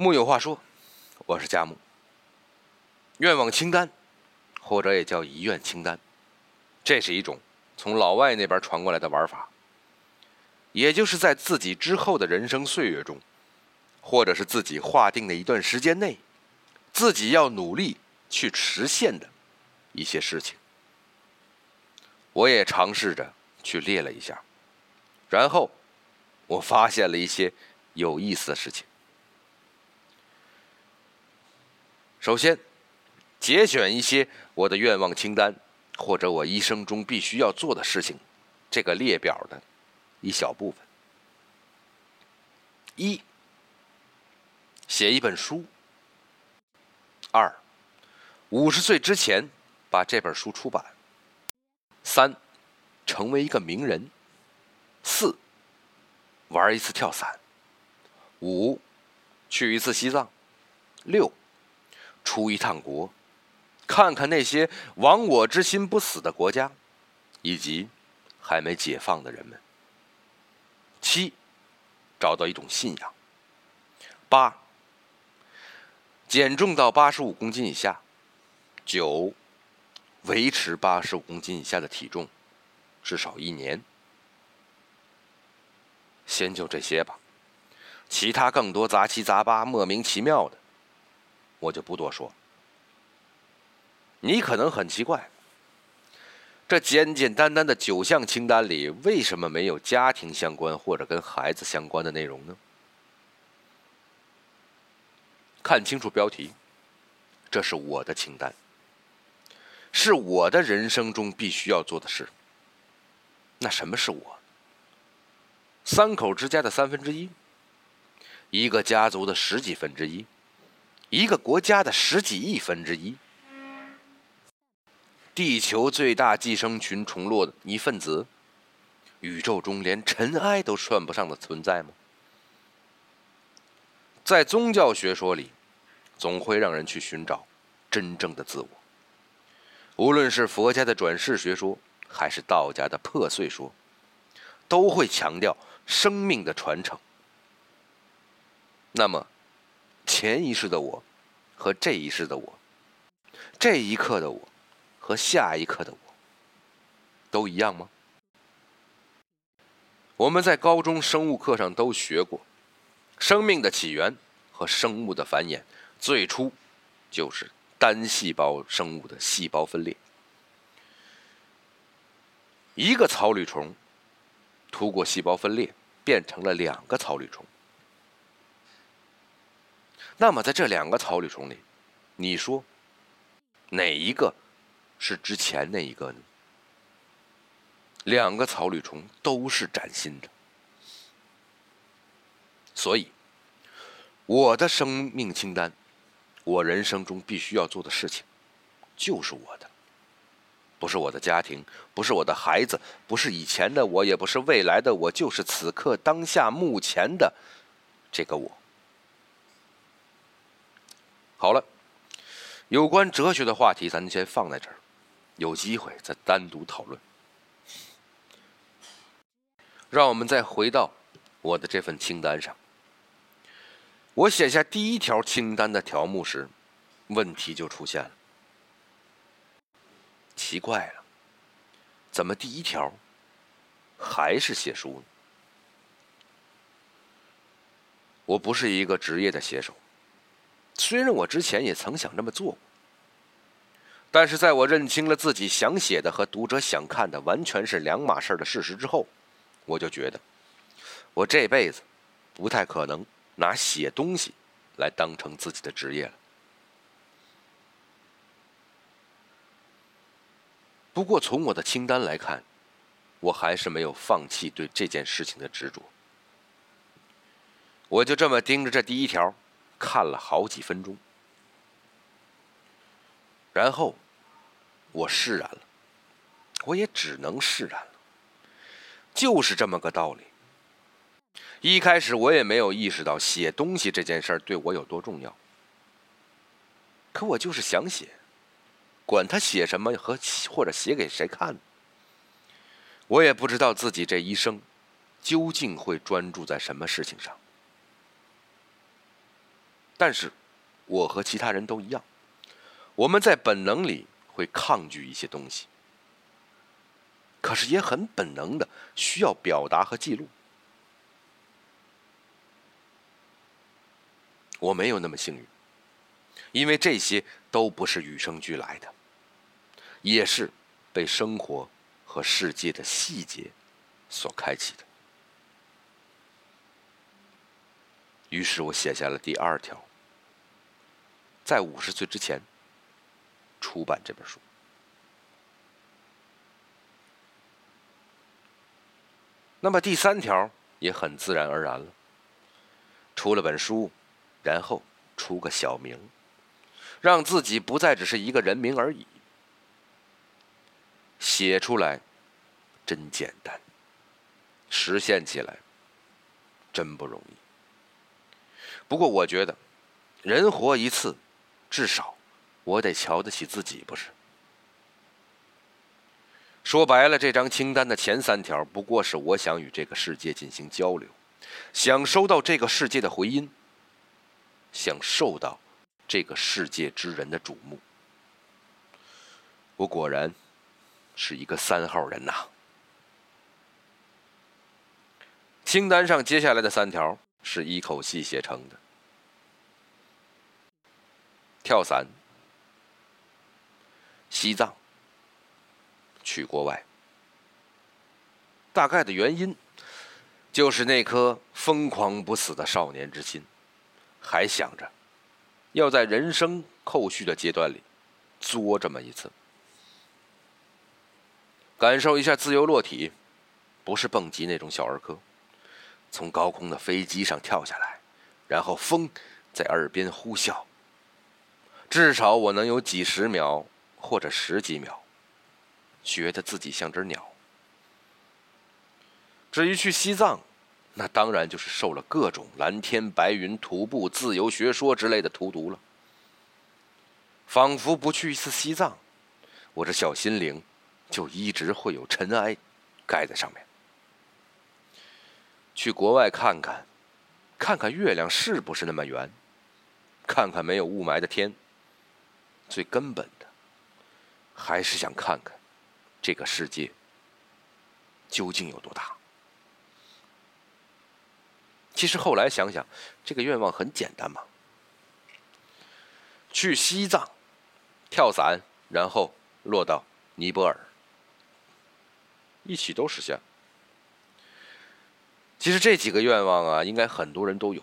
木有话说，我是佳木。愿望清单，或者也叫遗愿清单，这是一种从老外那边传过来的玩法，也就是在自己之后的人生岁月中，或者是自己划定的一段时间内，自己要努力去实现的一些事情。我也尝试着去列了一下，然后我发现了一些有意思的事情。首先，节选一些我的愿望清单，或者我一生中必须要做的事情，这个列表的一小部分。一，写一本书。二，50岁之前把这本书出版。三，成为一个名人。四，玩一次跳伞。五，去一次西藏。六，出一趟国，看看那些亡我之心不死的国家，以及还没解放的人们。七，找到一种信仰。八，减重到85公斤以下。九，维持85公斤以下的体重，至少1年。先就这些吧，其他更多杂七杂八、莫名其妙的，我就不多说。你可能很奇怪，这简简单单的9项清单里，为什么没有家庭相关或者跟孩子相关的内容呢？看清楚标题，这是我的清单，是我的人生中必须要做的事。那什么是我？三口之家的1/3，一个家族的10几分之一。一个国家的10几亿分之一，地球最大寄生群虫落的一份子，宇宙中连尘埃都算不上的存在吗？在宗教学说里，总会让人去寻找真正的自我。无论是佛家的转世学说，还是道家的破碎说，都会强调生命的传承。那么前一世的我和这一世的我，这一刻的我和下一刻的我，都一样吗？我们在高中生物课上都学过，生命的起源和生物的繁衍最初就是单细胞生物的细胞分裂。一个草履虫通过细胞分裂变成了2个草履虫，那么在这2个草履虫里，你说哪一个是之前那一个呢？2个草履虫都是崭新的。所以我的生命清单，我人生中必须要做的事情，就是我的，不是我的家庭，不是我的孩子，不是以前的我，也不是未来的我，就是此刻当下目前的这个我。好了，有关哲学的话题咱先放在这儿，有机会再单独讨论。让我们再回到我的这份清单上。我写下第1条清单的条目时，问题就出现了。奇怪了，怎么第1条还是写书呢？我不是一个职业的写手，虽然我之前也曾想这么做过，但是在我认清了自己想写的和读者想看的完全是2码事的事实之后，我就觉得我这辈子不太可能拿写东西来当成自己的职业了。不过从我的清单来看，我还是没有放弃对这件事情的执着。我就这么盯着这第1条看了好几分钟，然后我释然了，我也只能释然了，就是这么个道理。一开始我也没有意识到写东西这件事儿对我有多重要，可我就是想写，管他写什么和或者写给谁看。我也不知道自己这一生究竟会专注在什么事情上。但是我和其他人都一样，我们在本能里会抗拒一些东西，可是也很本能的需要表达和记录。我没有那么幸运，因为这些都不是与生俱来的，也是被生活和世界的细节所开启的。于是我写下了第二条，在50岁之前出版这本书。那么第三条也很自然而然了，出了本书，然后出个小名，让自己不再只是一个人名而已。写出来真简单，实现起来真不容易。不过我觉得人活一次，至少我得瞧得起自己，不是？说白了，这张清单的前三条不过是我想与这个世界进行交流，想收到这个世界的回音，想受到这个世界之人的瞩目。我果然是一个3号人呐。清单上接下来的3条是一口气写成的：跳伞、西藏、去国外。大概的原因就是那颗疯狂不死的少年之心，还想着要在人生后续的阶段里作这么一次，感受一下自由落体，不是蹦极那种小儿科，从高空的飞机上跳下来，然后风在耳边呼啸，至少我能有几十秒或者十几秒觉得自己像只鸟。至于去西藏，那当然就是受了各种蓝天白云、徒步、自由学说之类的荼毒了。仿佛不去一次西藏，我这小心灵就一直会有尘埃盖在上面。去国外看看，看看月亮是不是那么圆，看看没有雾霾的天，最根本的还是想看看这个世界究竟有多大。其实后来想想，这个愿望很简单嘛，去西藏跳伞，然后落到尼泊尔，一起都实现。其实这几个愿望啊，应该很多人都有，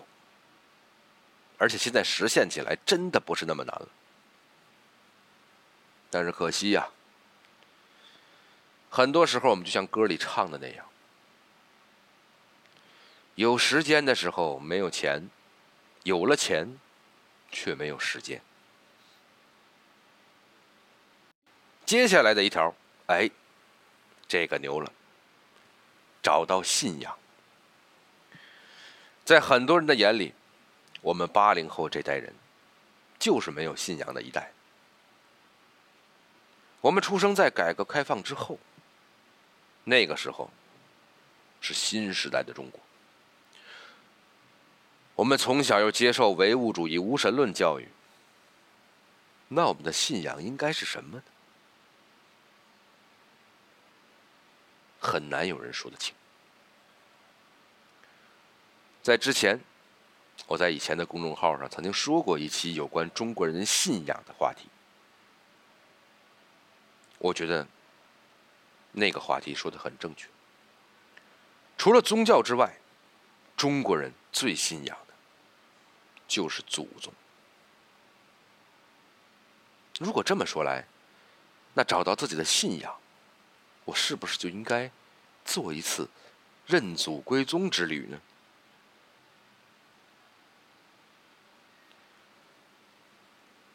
而且现在实现起来真的不是那么难了。但是可惜呀，很多时候我们就像歌里唱的那样，有时间的时候没有钱，有了钱却没有时间。接下来的一条，哎，这个牛了，找到信仰。在很多人的眼里，我们80后这代人就是没有信仰的一代。我们出生在改革开放之后，那个时候是新时代的中国。我们从小又接受唯物主义无神论教育，那我们的信仰应该是什么呢？很难有人说得清。在之前，我在以前的公众号上曾经说过一期有关中国人信仰的话题，我觉得那个话题说得很正确。除了宗教之外，中国人最信仰的就是祖宗。如果这么说来，那找到自己的信仰，我是不是就应该做一次认祖归宗之旅呢？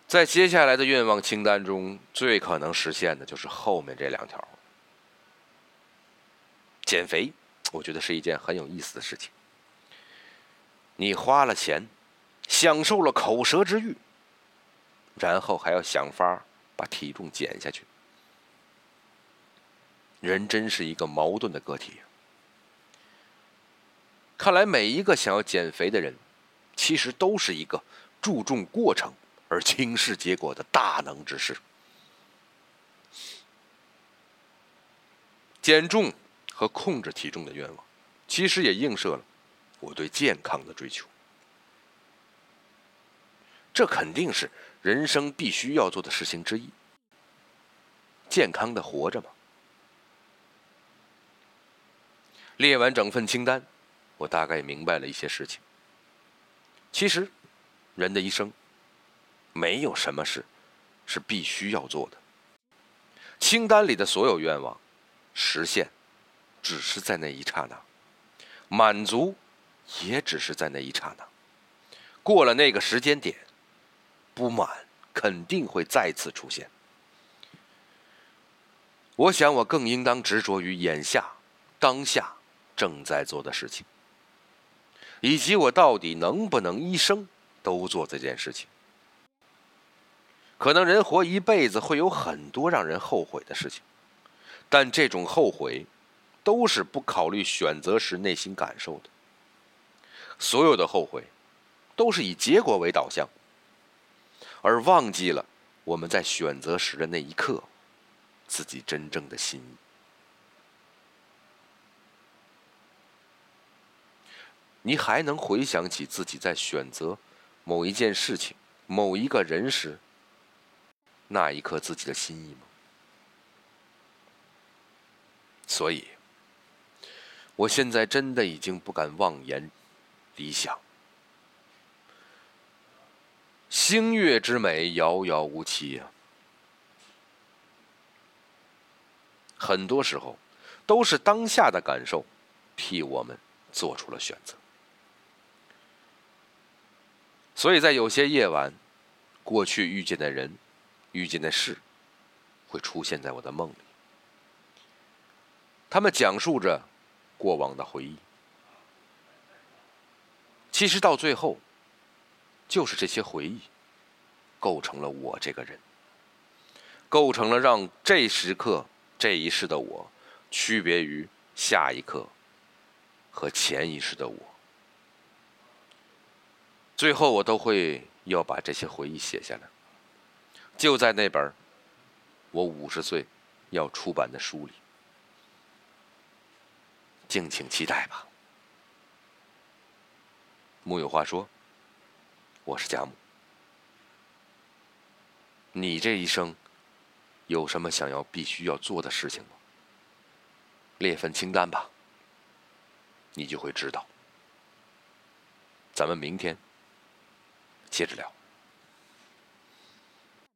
在接下来的愿望清单中，最可能实现的就是后面这2条。减肥，我觉得是一件很有意思的事情。你花了钱，享受了口舌之欲，然后还要想法把体重减下去。人真是一个矛盾的个体。看来每一个想要减肥的人，其实都是一个注重过程而轻视结果的大能之士。减重和控制体重的愿望，其实也映射了我对健康的追求。这肯定是人生必须要做的事情之一。健康的活着嘛。列完整份清单，我大概明白了一些事情。其实，人的一生没有什么事是必须要做的。清单里的所有愿望实现只是在那一刹那，满足也只是在那一刹那。过了那个时间点，不满肯定会再次出现。我想我更应当执着于眼下、当下正在做的事情，以及我到底能不能一生都做这件事情。可能人活一辈子会有很多让人后悔的事情，但这种后悔都是不考虑选择时内心感受的。所有的后悔都是以结果为导向，而忘记了我们在选择时的那一刻自己真正的心意。你还能回想起自己在选择某一件事情、某一个人时，那一刻自己的心意吗？所以，我现在真的已经不敢妄言理想。星月之美遥遥无期啊！很多时候，都是当下的感受替我们做出了选择。所以在有些夜晚，过去遇见的人、遇见的事会出现在我的梦里，他们讲述着过往的回忆。其实到最后，就是这些回忆构成了我这个人，构成了让这时刻、这一世的我区别于下一刻和前一世的我。最后我都会要把这些回忆写下来，就在那本我50岁要出版的书里，敬请期待吧。木有话说，我是贾木。你这一生有什么想要必须要做的事情吗？列份清单吧，你就会知道。咱们明天接着聊。